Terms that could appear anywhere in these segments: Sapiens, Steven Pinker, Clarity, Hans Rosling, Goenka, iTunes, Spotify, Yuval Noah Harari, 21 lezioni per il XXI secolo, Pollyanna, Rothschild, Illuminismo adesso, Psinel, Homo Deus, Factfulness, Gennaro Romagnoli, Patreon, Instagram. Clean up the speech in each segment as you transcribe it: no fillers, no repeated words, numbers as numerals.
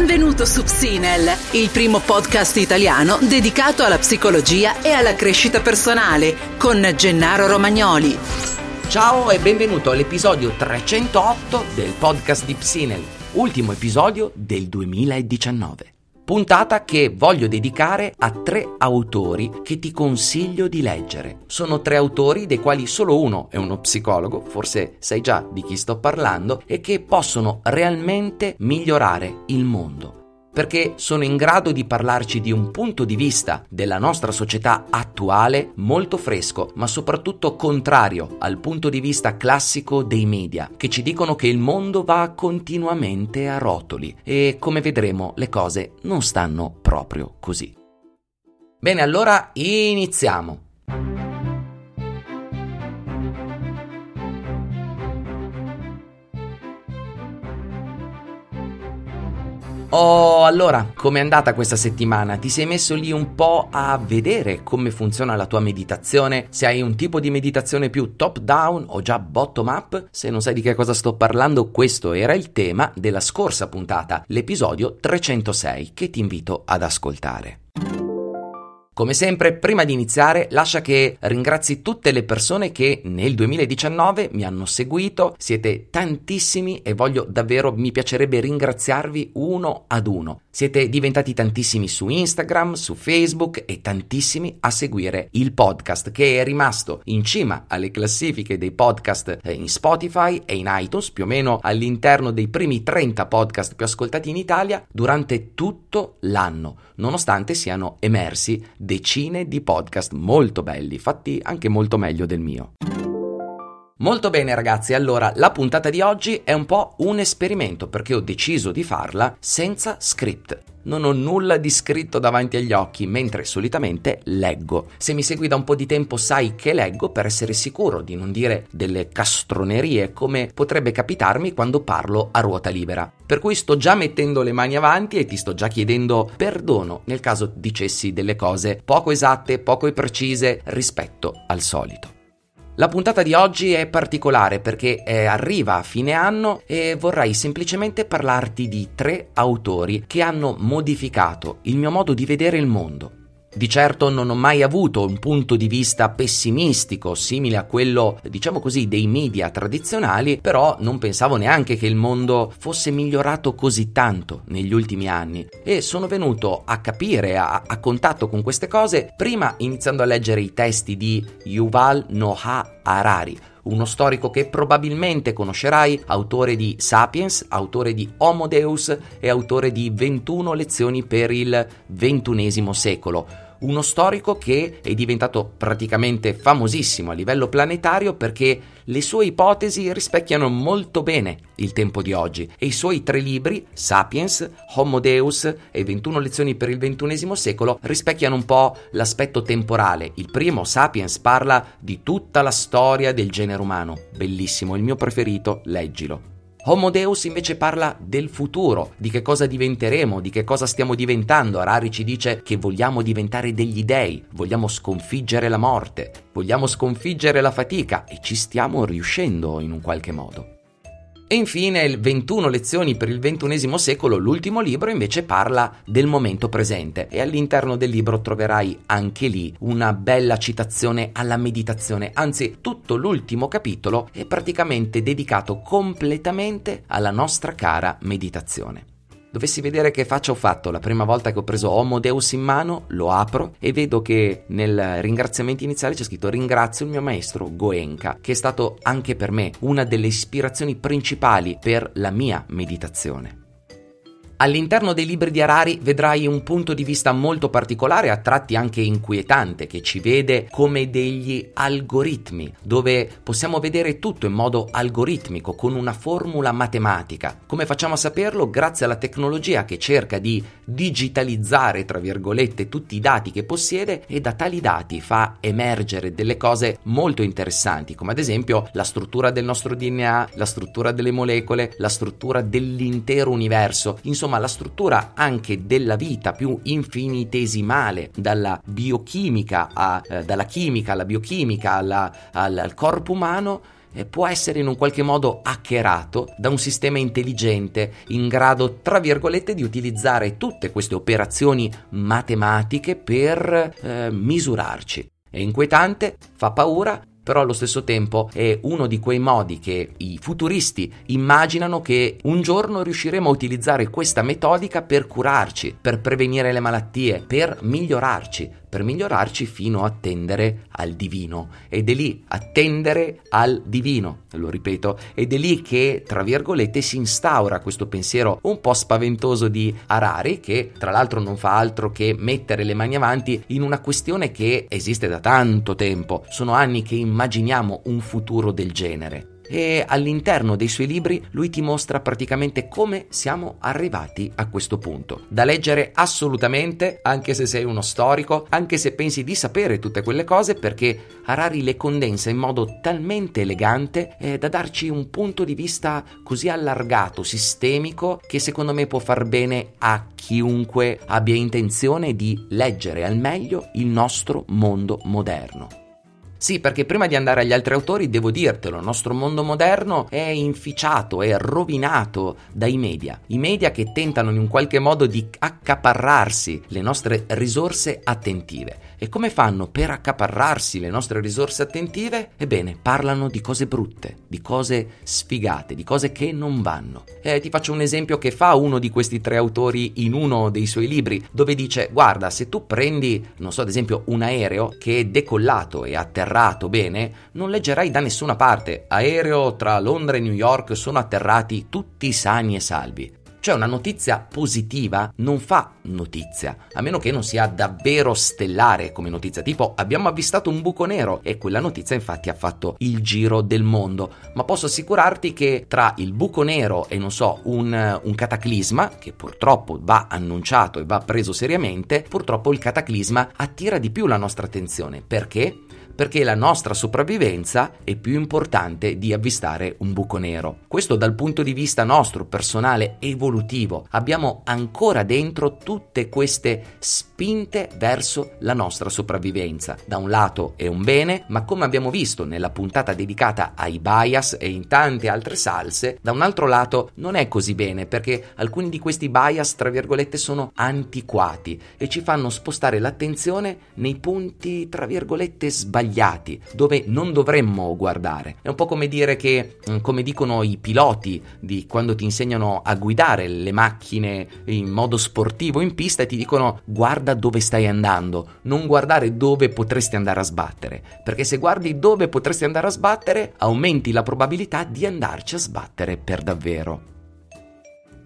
Benvenuto su Psinel, il primo podcast italiano dedicato alla psicologia e alla crescita personale, con Gennaro Romagnoli. Ciao e benvenuto all'episodio 308 del podcast di Psinel, ultimo episodio del 2019. Puntata che voglio dedicare a tre autori che ti consiglio di leggere. Sono tre autori dei quali solo uno è uno psicologo, forse sai già di chi sto parlando, e che possono realmente migliorare il mondo. Perché sono in grado di parlarci di un punto di vista della nostra società attuale molto fresco, ma soprattutto contrario al punto di vista classico dei media, che ci dicono che il mondo va continuamente a rotoli e, come vedremo, le cose non stanno proprio così. Bene, allora iniziamo! Oh, allora, com'è andata questa settimana? Ti sei messo lì un po' a vedere come funziona la tua meditazione? Se hai un tipo di meditazione più top down o già bottom up? Se non sai di che cosa sto parlando, questo era il tema della scorsa puntata, l'episodio 306, che ti invito ad ascoltare. Come sempre, prima di iniziare, lascia che ringrazi tutte le persone che nel 2019 mi hanno seguito. Siete tantissimi e voglio davvero, mi piacerebbe ringraziarvi uno ad uno. Siete diventati tantissimi su Instagram, su Facebook e tantissimi a seguire il podcast, che è rimasto in cima alle classifiche dei podcast in Spotify e in iTunes, più o meno all'interno dei primi 30 podcast più ascoltati in Italia durante tutto l'anno, nonostante siano emersi decine di podcast molto belli, fatti anche molto meglio del mio. Molto bene ragazzi, allora la puntata di oggi è un po' un esperimento, perché ho deciso di farla senza script. Non ho nulla di scritto davanti agli occhi, mentre solitamente leggo. Se mi segui da un po' di tempo sai che leggo per essere sicuro di non dire delle castronerie, come potrebbe capitarmi quando parlo a ruota libera. Per cui sto già mettendo le mani avanti e ti sto già chiedendo perdono nel caso dicessi delle cose poco esatte, poco precise rispetto al solito. La puntata di oggi è particolare perché arriva a fine anno e vorrei semplicemente parlarti di tre autori che hanno modificato il mio modo di vedere il mondo. Di certo non ho mai avuto un punto di vista pessimistico simile a quello, diciamo così, dei media tradizionali, però non pensavo neanche che il mondo fosse migliorato così tanto negli ultimi anni, e sono venuto a capire, a contatto con queste cose, prima iniziando a leggere i testi di Yuval Noah Harari, uno storico che probabilmente conoscerai, autore di Sapiens, autore di Homo Deus e autore di 21 lezioni per il XXI secolo. Uno storico che è diventato praticamente famosissimo a livello planetario perché le sue ipotesi rispecchiano molto bene il tempo di oggi, e i suoi tre libri, Sapiens, Homo Deus e 21 lezioni per il XXI secolo, rispecchiano un po' l'aspetto temporale. Il primo, Sapiens, parla di tutta la storia del genere umano, bellissimo, il mio preferito, leggilo. Homo Deus invece parla del futuro, di che cosa diventeremo, di che cosa stiamo diventando. Harari ci dice che vogliamo diventare degli dei, vogliamo sconfiggere la morte, vogliamo sconfiggere la fatica, e ci stiamo riuscendo in un qualche modo. E infine il 21 lezioni per il XXI secolo, l'ultimo libro, invece parla del momento presente, e all'interno del libro troverai anche lì una bella citazione alla meditazione, anzi tutto l'ultimo capitolo è praticamente dedicato completamente alla nostra cara meditazione. Dovessi vedere che faccia ho fatto la prima volta che ho preso Homo Deus in mano, lo apro e vedo che nel ringraziamento iniziale c'è scritto "Ringrazio il mio maestro Goenka", che è stato anche per me una delle ispirazioni principali per la mia meditazione. All'interno dei libri di Harari vedrai un punto di vista molto particolare, a tratti anche inquietante, che ci vede come degli algoritmi, dove possiamo vedere tutto in modo algoritmico, con una formula matematica. Come facciamo a saperlo? Grazie alla tecnologia che cerca di digitalizzare, tra virgolette, tutti i dati che possiede, e da tali dati fa emergere delle cose molto interessanti, come ad esempio la struttura del nostro DNA, la struttura delle molecole, la struttura dell'intero universo, insomma la struttura anche della vita più infinitesimale, dalla biochimica dalla chimica alla biochimica al corpo umano, può essere in un qualche modo hackerato da un sistema intelligente in grado, tra virgolette, di utilizzare tutte queste operazioni matematiche per misurarci. È inquietante, fa paura, però allo stesso tempo è uno di quei modi che i futuristi immaginano che un giorno riusciremo a utilizzare questa metodica per curarci, per prevenire le malattie, per migliorarci fino a attendere al divino. Ed è lì che, tra virgolette, si instaura questo pensiero un po' spaventoso di Harari, che tra l'altro non fa altro che mettere le mani avanti in una questione che esiste da tanto tempo. Sono anni che immaginiamo un futuro del genere. E all'interno dei suoi libri lui ti mostra praticamente come siamo arrivati a questo punto. Da leggere assolutamente, anche se sei uno storico, anche se pensi di sapere tutte quelle cose, perché Harari le condensa in modo talmente elegante da darci un punto di vista così allargato, sistemico, che secondo me può far bene a chiunque abbia intenzione di leggere al meglio il nostro mondo moderno. Sì, perché prima di andare agli altri autori devo dirtelo, il nostro mondo moderno è inficiato, è rovinato dai media. I media che tentano in un qualche modo di accaparrarsi le nostre risorse attentive. E come fanno per accaparrarsi le nostre risorse attentive? Ebbene, parlano di cose brutte, di cose sfigate, di cose che non vanno. Ti faccio un esempio che fa uno di questi tre autori in uno dei suoi libri, dove dice, guarda, se tu prendi, non so, ad esempio un aereo che è decollato e atterrato, bene, non leggerai da nessuna parte aereo tra Londra e New York sono atterrati tutti sani e salvi. Cioè una notizia positiva non fa notizia, a meno che non sia davvero stellare come notizia, tipo abbiamo avvistato un buco nero, e quella notizia infatti ha fatto il giro del mondo. Ma posso assicurarti che tra il buco nero e non so un cataclisma, che purtroppo va annunciato e va preso seriamente, purtroppo il cataclisma attira di più la nostra attenzione. Perché? Perché la nostra sopravvivenza è più importante di avvistare un buco nero. Questo dal punto di vista nostro, personale, evolutivo. Abbiamo ancora dentro tutte queste spinte verso la nostra sopravvivenza. Da un lato è un bene, ma come abbiamo visto nella puntata dedicata ai bias e in tante altre salse, da un altro lato non è così bene, perché alcuni di questi bias, tra virgolette, sono antiquati e ci fanno spostare l'attenzione nei punti, tra virgolette, sbagliati, dove non dovremmo guardare. È un po' come dire che, come dicono i piloti di quando ti insegnano a guidare le macchine in modo sportivo in pista, e ti dicono guarda dove stai andando, non guardare dove potresti andare a sbattere, perché se guardi dove potresti andare a sbattere aumenti la probabilità di andarci a sbattere per davvero.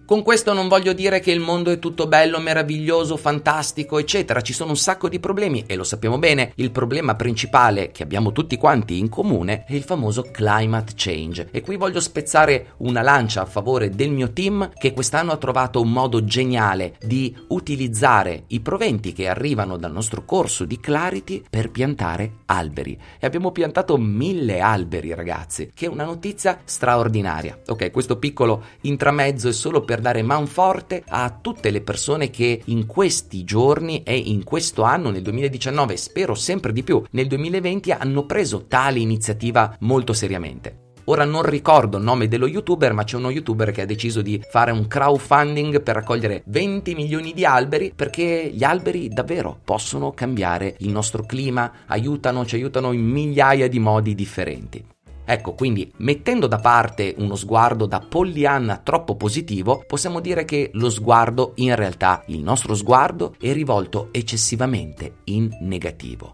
Con questo non voglio dire che il mondo è tutto bello, meraviglioso, fantastico, eccetera. Ci sono un sacco di problemi e lo sappiamo bene. Il problema principale che abbiamo tutti quanti in comune è il famoso climate change. E qui voglio spezzare una lancia a favore del mio team, che quest'anno ha trovato un modo geniale di utilizzare i proventi che arrivano dal nostro corso di Clarity per piantare alberi. E abbiamo piantato 1000 alberi, ragazzi, che è una notizia straordinaria. Ok, questo piccolo intramezzo è solo per dare manforte a tutte le persone che in questi giorni e in questo anno, nel 2019, spero sempre di più, nel 2020 hanno preso tale iniziativa molto seriamente. Ora non ricordo il nome dello youtuber, ma c'è uno youtuber che ha deciso di fare un crowdfunding per raccogliere 20 milioni di alberi, perché gli alberi davvero possono cambiare il nostro clima, ci aiutano in migliaia di modi differenti. Ecco, quindi mettendo da parte uno sguardo da Pollyanna troppo positivo, possiamo dire che lo sguardo, in realtà il nostro sguardo, è rivolto eccessivamente in negativo.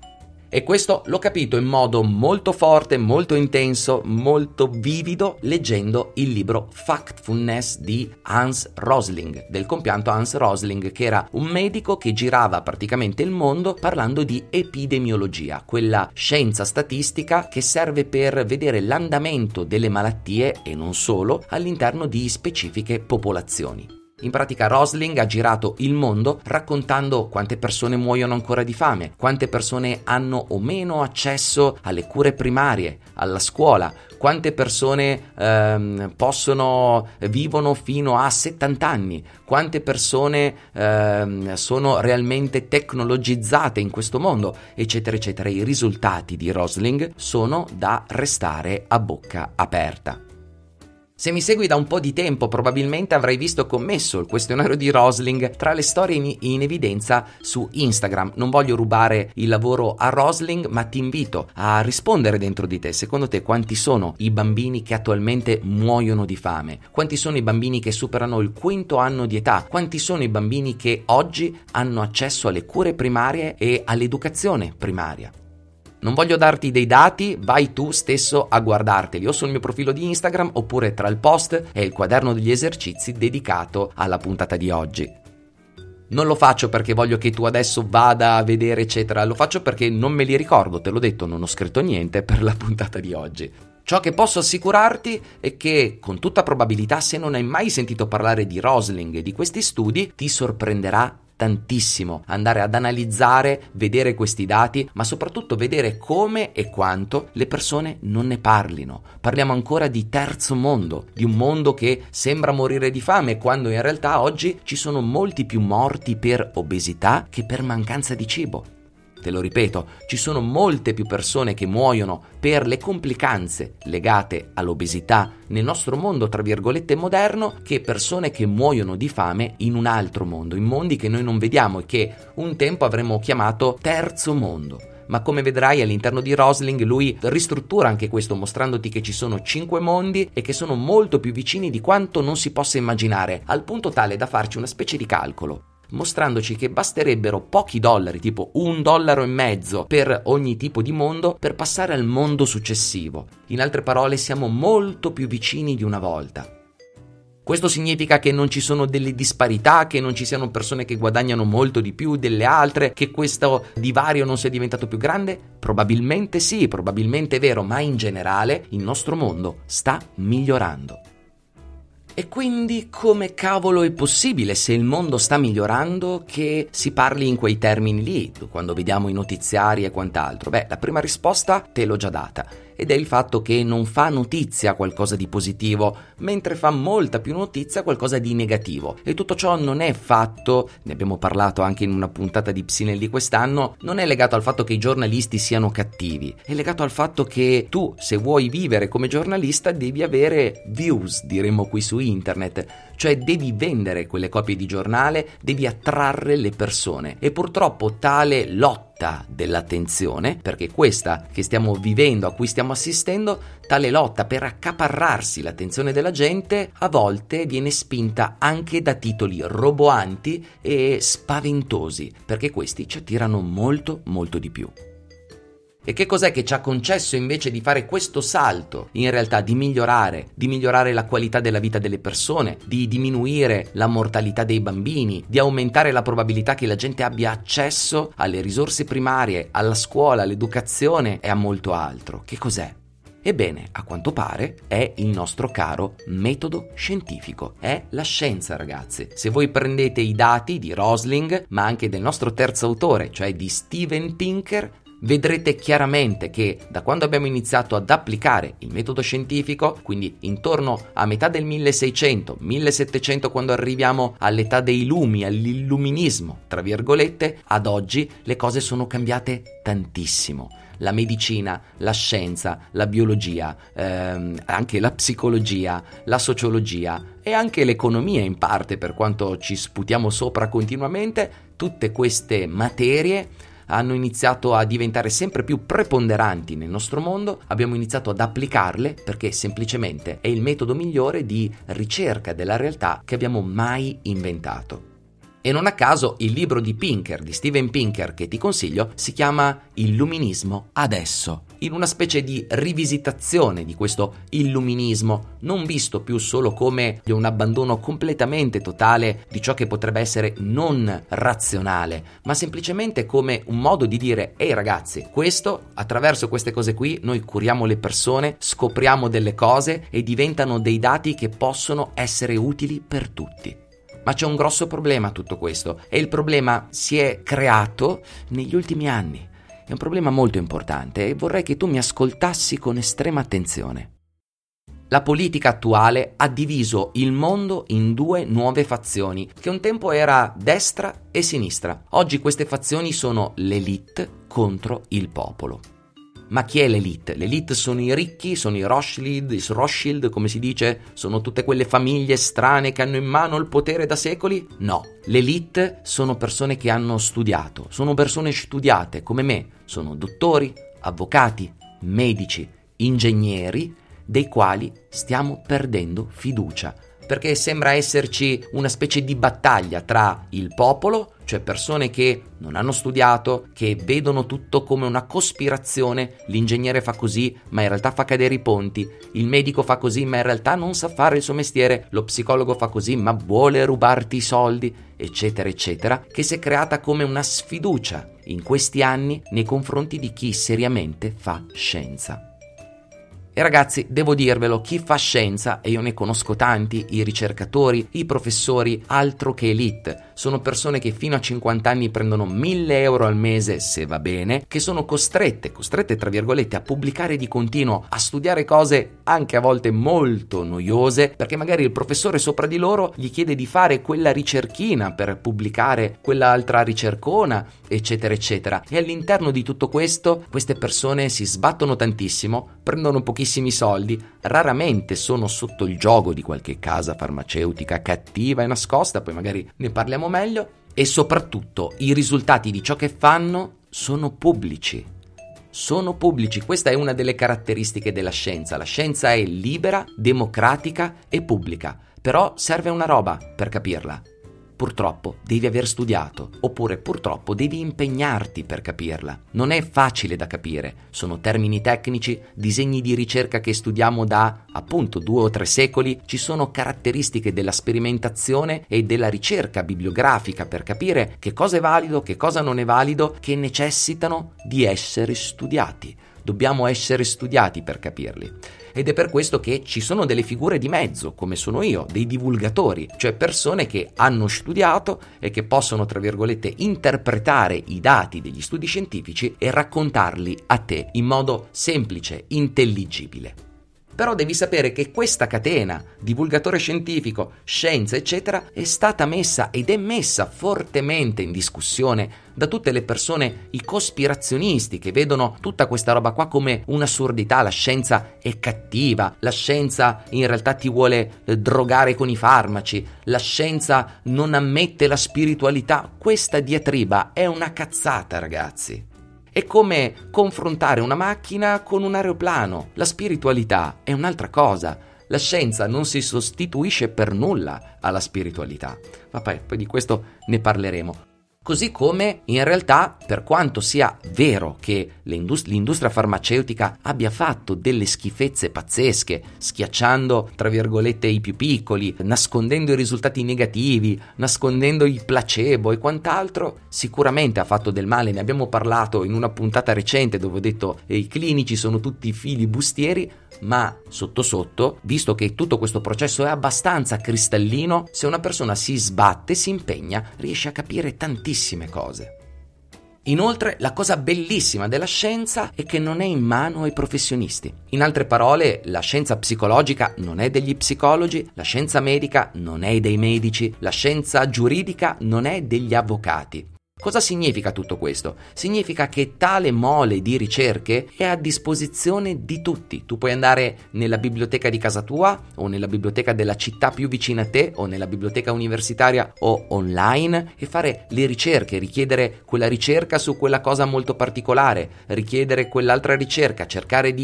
E questo l'ho capito in modo molto forte, molto intenso, molto vivido, leggendo il libro Factfulness di Hans Rosling, del compianto Hans Rosling, che era un medico che girava praticamente il mondo parlando di epidemiologia, quella scienza statistica che serve per vedere l'andamento delle malattie, e non solo, all'interno di specifiche popolazioni. In pratica Rosling ha girato il mondo raccontando quante persone muoiono ancora di fame, quante persone hanno o meno accesso alle cure primarie, alla scuola, quante persone vivono fino a 70 anni, quante persone sono realmente tecnologizzate in questo mondo, eccetera eccetera. I risultati di Rosling sono da restare a bocca aperta. Se mi segui da un po' di tempo probabilmente avrai visto commesso il questionario di Rosling tra le storie in evidenza su Instagram. Non voglio rubare il lavoro a Rosling, ma ti invito a rispondere dentro di te. Secondo te quanti sono i bambini che attualmente muoiono di fame? Quanti sono i bambini che superano il quinto anno di età? Quanti sono i bambini che oggi hanno accesso alle cure primarie e all'educazione primaria? Non voglio darti dei dati, vai tu stesso a guardarteli o sul mio profilo di Instagram oppure tra il post e il quaderno degli esercizi dedicato alla puntata di oggi. Non lo faccio perché voglio che tu adesso vada a vedere eccetera, lo faccio perché non me li ricordo, te l'ho detto, non ho scritto niente per la puntata di oggi. Ciò che posso assicurarti è che con tutta probabilità, se non hai mai sentito parlare di Rosling e di questi studi, ti sorprenderà tantissimo andare ad analizzare, vedere questi dati, ma soprattutto vedere come e quanto le persone non ne parlino. Parliamo ancora di terzo mondo, di un mondo che sembra morire di fame quando in realtà oggi ci sono molti più morti per obesità che per mancanza di cibo. Te lo ripeto, ci sono molte più persone che muoiono per le complicanze legate all'obesità nel nostro mondo, tra virgolette, moderno, che persone che muoiono di fame in un altro mondo, in mondi che noi non vediamo e che un tempo avremmo chiamato terzo mondo. Ma come vedrai all'interno di Rosling lui ristruttura anche questo, mostrandoti che ci sono 5 mondi e che sono molto più vicini di quanto non si possa immaginare, al punto tale da farci una specie di calcolo, mostrandoci che basterebbero pochi dollari, tipo $1,50 per ogni tipo di mondo, per passare al mondo successivo. In altre parole, siamo molto più vicini di una volta. Questo significa che non ci sono delle disparità, che non ci siano persone che guadagnano molto di più delle altre, che questo divario non sia diventato più grande? Probabilmente sì, probabilmente è vero, ma in generale il nostro mondo sta migliorando. E quindi come cavolo è possibile, se il mondo sta migliorando, che si parli in quei termini lì, quando vediamo i notiziari e quant'altro? Beh, la prima risposta te l'ho già data, ed è il fatto che non fa notizia qualcosa di positivo, mentre fa molta più notizia qualcosa di negativo. E tutto ciò non è fatto, ne abbiamo parlato anche in una puntata di Psinel di quest'anno, non è legato al fatto che i giornalisti siano cattivi, è legato al fatto che tu, se vuoi vivere come giornalista, devi avere views, diremmo qui su internet, cioè devi vendere quelle copie di giornale, devi attrarre le persone. E purtroppo tale lotta dell'attenzione, perché questa che stiamo vivendo, a cui stiamo assistendo, tale lotta per accaparrarsi l'attenzione della gente, a volte viene spinta anche da titoli roboanti e spaventosi, perché questi ci attirano molto molto di più. E che cos'è che ci ha concesso invece di fare questo salto, in realtà di migliorare la qualità della vita delle persone, di diminuire la mortalità dei bambini, di aumentare la probabilità che la gente abbia accesso alle risorse primarie, alla scuola, all'educazione e a molto altro? Che cos'è? Ebbene, a quanto pare è il nostro caro metodo scientifico, è la scienza, ragazzi. Se voi prendete i dati di Rosling, ma anche del nostro terzo autore, cioè di Steven Pinker, vedrete chiaramente che da quando abbiamo iniziato ad applicare il metodo scientifico, quindi intorno a metà del 1600, 1700, quando arriviamo all'età dei lumi, all'illuminismo, tra virgolette, ad oggi le cose sono cambiate tantissimo. La medicina, la scienza, la biologia, anche la psicologia, la sociologia e anche l'economia in parte, per quanto ci sputiamo sopra continuamente, tutte queste materie hanno iniziato a diventare sempre più preponderanti nel nostro mondo, abbiamo iniziato ad applicarle perché semplicemente è il metodo migliore di ricerca della realtà che abbiamo mai inventato. E non a caso il libro di Steven Pinker, che ti consiglio, si chiama Illuminismo adesso, in una specie di rivisitazione di questo illuminismo, non visto più solo come un abbandono completamente totale di ciò che potrebbe essere non razionale, ma semplicemente come un modo di dire: ehi ragazzi, questo, attraverso queste cose qui, noi curiamo le persone, scopriamo delle cose e diventano dei dati che possono essere utili per tutti. Ma c'è un grosso problema a tutto questo, e il problema si è creato negli ultimi anni. È un problema molto importante e vorrei che tu mi ascoltassi con estrema attenzione. La politica attuale ha diviso il mondo in due nuove fazioni, che un tempo era destra e sinistra. Oggi queste fazioni sono l'elite contro il popolo. Ma chi è l'elite? L'elite sono i ricchi, sono i Rothschild, come si dice? Sono tutte quelle famiglie strane che hanno in mano il potere da secoli? No, l'elite sono persone che hanno studiato, sono persone studiate come me, sono dottori, avvocati, medici, ingegneri, dei quali stiamo perdendo fiducia, perché sembra esserci una specie di battaglia tra il popolo, cioè persone che non hanno studiato, che vedono tutto come una cospirazione, l'ingegnere fa così ma in realtà fa cadere i ponti, il medico fa così ma in realtà non sa fare il suo mestiere, lo psicologo fa così ma vuole rubarti i soldi, eccetera eccetera, che si è creata come una sfiducia in questi anni nei confronti di chi seriamente fa scienza. E ragazzi, devo dirvelo, chi fa scienza, e io ne conosco tanti, i ricercatori, i professori, altro che elite, sono persone che fino a 50 anni prendono 1.000 euro al mese, se va bene, che sono costrette tra virgolette, a pubblicare di continuo, a studiare cose anche a volte molto noiose, perché magari il professore sopra di loro gli chiede di fare quella ricerchina per pubblicare quell'altra ricercona, eccetera eccetera. E all'interno di tutto questo, queste persone si sbattono tantissimo, prendono pochissimi soldi, raramente sono sotto il giogo di qualche casa farmaceutica cattiva e nascosta, poi magari ne parliamo meglio, e soprattutto i risultati di ciò che fanno sono pubblici. Questa è una delle caratteristiche della scienza. La scienza è libera, democratica e pubblica, però serve una roba per capirla. Purtroppo devi aver studiato, oppure purtroppo devi impegnarti per capirla. Non è facile da capire, sono termini tecnici, disegni di ricerca che studiamo da appunto 2 o 3 secoli, ci sono caratteristiche della sperimentazione e della ricerca bibliografica per capire che cosa è valido, che cosa non è valido, che necessitano di essere studiati. Dobbiamo essere studiati per capirli. Ed è per questo che ci sono delle figure di mezzo, come sono io, dei divulgatori, cioè persone che hanno studiato e che possono, tra virgolette, interpretare i dati degli studi scientifici e raccontarli a te in modo semplice, intelligibile. Però devi sapere che questa catena, divulgatore scientifico, scienza, eccetera, è stata messa ed è messa fortemente in discussione da tutte le persone, i cospirazionisti, che vedono tutta questa roba qua come un'assurdità. La scienza è cattiva, la scienza in realtà ti vuole drogare con i farmaci, la scienza non ammette la spiritualità. Questa diatriba è una cazzata, ragazzi. È come confrontare una macchina con un aeroplano. La spiritualità è un'altra cosa. La scienza non si sostituisce per nulla alla spiritualità. Vabbè, poi di questo ne parleremo. Così come in realtà, per quanto sia vero che l'industria farmaceutica abbia fatto delle schifezze pazzesche, schiacciando tra virgolette i più piccoli, nascondendo i risultati negativi, nascondendo i placebo e quant'altro, sicuramente ha fatto del male. Ne abbiamo parlato in una puntata recente dove ho detto i clinici sono tutti filibustieri, ma sotto sotto, visto che tutto questo processo è abbastanza cristallino, se una persona si sbatte, si impegna, riesce a capire tantissime cose. Inoltre, la cosa bellissima della scienza è che non è in mano ai professionisti. In altre parole, la scienza psicologica non è degli psicologi, la scienza medica non è dei medici, la scienza giuridica non è degli avvocati. Cosa significa tutto questo? Significa che tale mole di ricerche è a disposizione di tutti. Tu puoi andare nella biblioteca di casa tua o nella biblioteca della città più vicina a te o nella biblioteca universitaria o online e fare le ricerche, richiedere quella ricerca su quella cosa molto particolare, richiedere quell'altra ricerca, cercare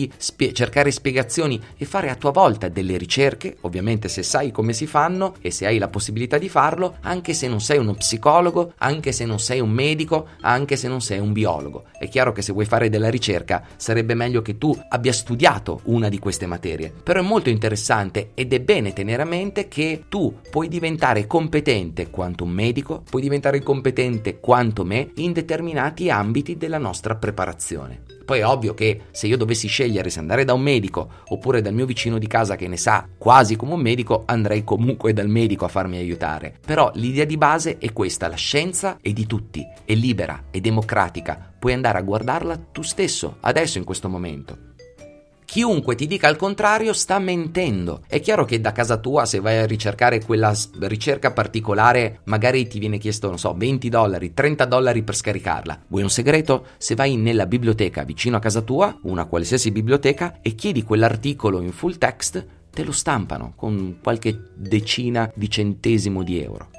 spiegazioni e fare a tua volta delle ricerche, ovviamente se sai come si fanno e se hai la possibilità di farlo, anche se non sei uno psicologo, anche se non sei un un medico anche se non sei un biologo. È chiaro che se vuoi fare della ricerca sarebbe meglio che tu abbia studiato una di queste materie, però è molto interessante ed è bene tenere a mente che tu puoi diventare competente quanto un medico, puoi diventare competente quanto me in determinati ambiti della nostra preparazione. Poi è ovvio che se io dovessi scegliere se andare da un medico oppure dal mio vicino di casa che ne sa quasi come un medico, andrei comunque dal medico a farmi aiutare. Però l'idea di base è questa: la scienza è di tutti, è libera, è democratica, puoi andare a guardarla tu stesso, adesso in questo momento. Chiunque ti dica il contrario sta mentendo. È chiaro che da casa tua, se vai a ricercare quella ricerca particolare, magari ti viene chiesto, non so, $20, $30 per scaricarla. Vuoi un segreto? Se vai nella biblioteca vicino a casa tua, una qualsiasi biblioteca, e chiedi quell'articolo in full text, te lo stampano con qualche decina di centesimo di euro.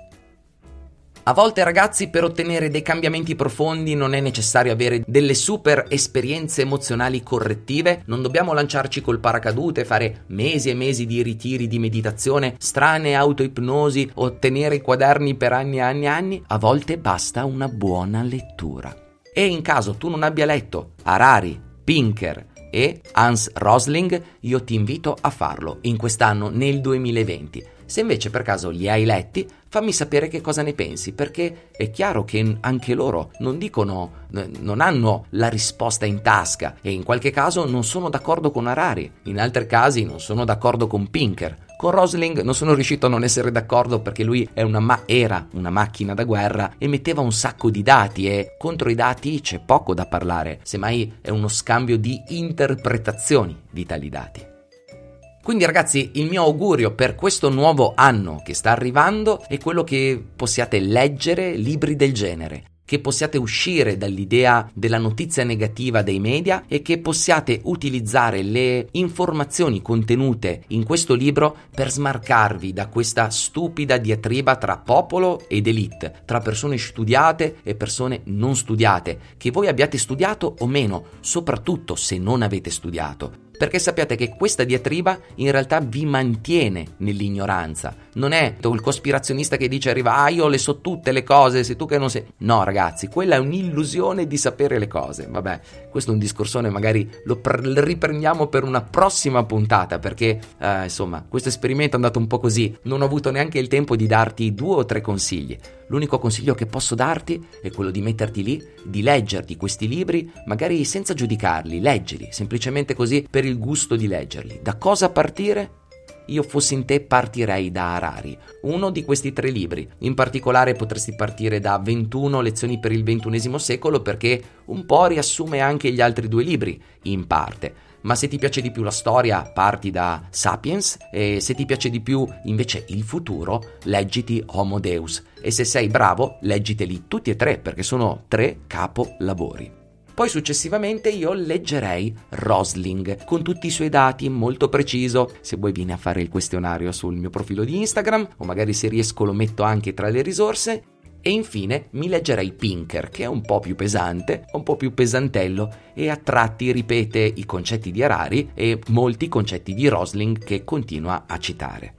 A volte, ragazzi, per ottenere dei cambiamenti profondi non è necessario avere delle super esperienze emozionali correttive, non dobbiamo lanciarci col paracadute, fare mesi e mesi di ritiri di meditazione, strane autoipnosi, ottenere i quaderni per anni e anni e anni. A volte basta una buona lettura. E in caso tu non abbia letto Harari, Pinker e Hans Rosling, io ti invito a farlo in quest'anno, nel 2020. Se invece per caso li hai letti, fammi sapere che cosa ne pensi, perché è chiaro che anche loro non hanno la risposta in tasca, e in qualche caso non sono d'accordo con Harari, in altri casi non sono d'accordo con Pinker. Con Rosling non sono riuscito a non essere d'accordo, perché lui era una macchina da guerra e metteva un sacco di dati, e contro i dati c'è poco da parlare, semmai è uno scambio di interpretazioni di tali dati. Quindi, ragazzi, il mio augurio per questo nuovo anno che sta arrivando è quello che possiate leggere libri del genere, che possiate uscire dall'idea della notizia negativa dei media e che possiate utilizzare le informazioni contenute in questo libro per smarcarvi da questa stupida diatriba tra popolo ed elite, tra persone studiate e persone non studiate, che voi abbiate studiato o meno, soprattutto se non avete studiato. Perché sappiate che questa diatriba in realtà vi mantiene nell'ignoranza. Non è il cospirazionista che dice io le so tutte le cose, sei tu che non sei. No, ragazzi, quella è un'illusione di sapere le cose. Vabbè, questo è un discorsone, magari lo riprendiamo per una prossima puntata, perché questo esperimento è andato un po' così. Non ho avuto neanche il tempo di darti 2 o 3 consigli. L'unico consiglio che posso darti è quello di metterti lì, di leggerti questi libri, magari senza giudicarli, leggili, semplicemente così per il gusto di leggerli. Da cosa partire? Io fossi in te partirei da Harari, uno di questi 3 libri. In particolare potresti partire da 21 lezioni per il XXI secolo, perché un po' riassume anche gli altri 2 libri, in parte. Ma se ti piace di più la storia, parti da Sapiens, e se ti piace di più invece il futuro, leggiti Homo Deus. E se sei bravo, leggiteli tutti e 3, perché sono 3 capolavori. Poi successivamente io leggerei Rosling, con tutti i suoi dati, molto preciso. Se vuoi vieni a fare il questionario sul mio profilo di Instagram, o magari se riesco lo metto anche tra le risorse. E infine mi leggerei Pinker, che è un po' più pesante, un po' più pesantello, e a tratti ripete i concetti di Harari e molti concetti di Rosling che continua a citare.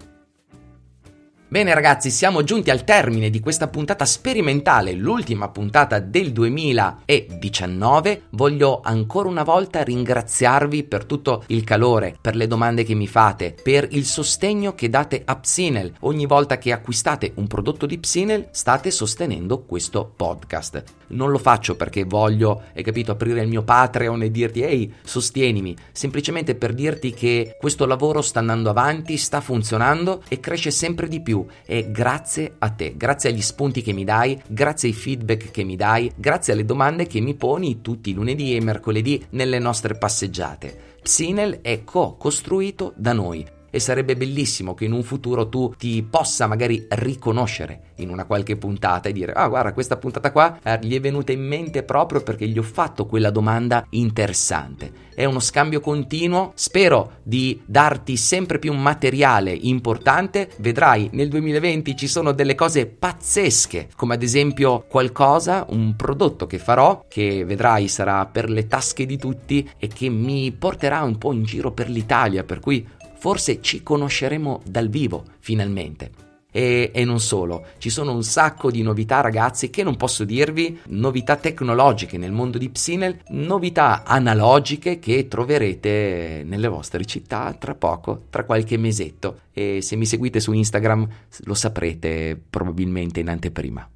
Bene, ragazzi, siamo giunti al termine di questa puntata sperimentale, l'ultima puntata del 2019. Voglio ancora una volta ringraziarvi per tutto il calore, per le domande che mi fate, per il sostegno che date a Psinel. Ogni volta che acquistate un prodotto di Psinel state sostenendo questo podcast. Non lo faccio perché voglio, aprire il mio Patreon e dirti ehi, sostienimi, semplicemente per dirti che questo lavoro sta andando avanti, sta funzionando e cresce sempre di più. E grazie a te, grazie agli spunti che mi dai, grazie ai feedback che mi dai, grazie alle domande che mi poni tutti i lunedì e mercoledì nelle nostre passeggiate. Psinel è co-costruito da noi e sarebbe bellissimo che in un futuro tu ti possa magari riconoscere in una qualche puntata e dire guarda, questa puntata qua gli è venuta in mente proprio perché gli ho fatto quella domanda interessante. È uno scambio continuo, spero di darti sempre più un materiale importante. Vedrai, nel 2020 ci sono delle cose pazzesche, come ad esempio un prodotto che farò, che vedrai sarà per le tasche di tutti e che mi porterà un po' in giro per l'Italia, per cui forse ci conosceremo dal vivo, finalmente. E non solo, ci sono un sacco di novità, ragazzi, che non posso dirvi, novità tecnologiche nel mondo di Psinel, novità analogiche che troverete nelle vostre città tra poco, tra qualche mesetto, e se mi seguite su Instagram lo saprete probabilmente in anteprima.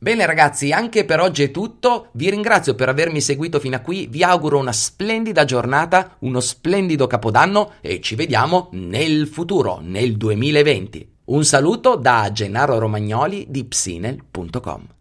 Bene ragazzi, anche per oggi è tutto, vi ringrazio per avermi seguito fino a qui, vi auguro una splendida giornata, uno splendido Capodanno e ci vediamo nel futuro, nel 2020. Un saluto da Gennaro Romagnoli di Psinel.com.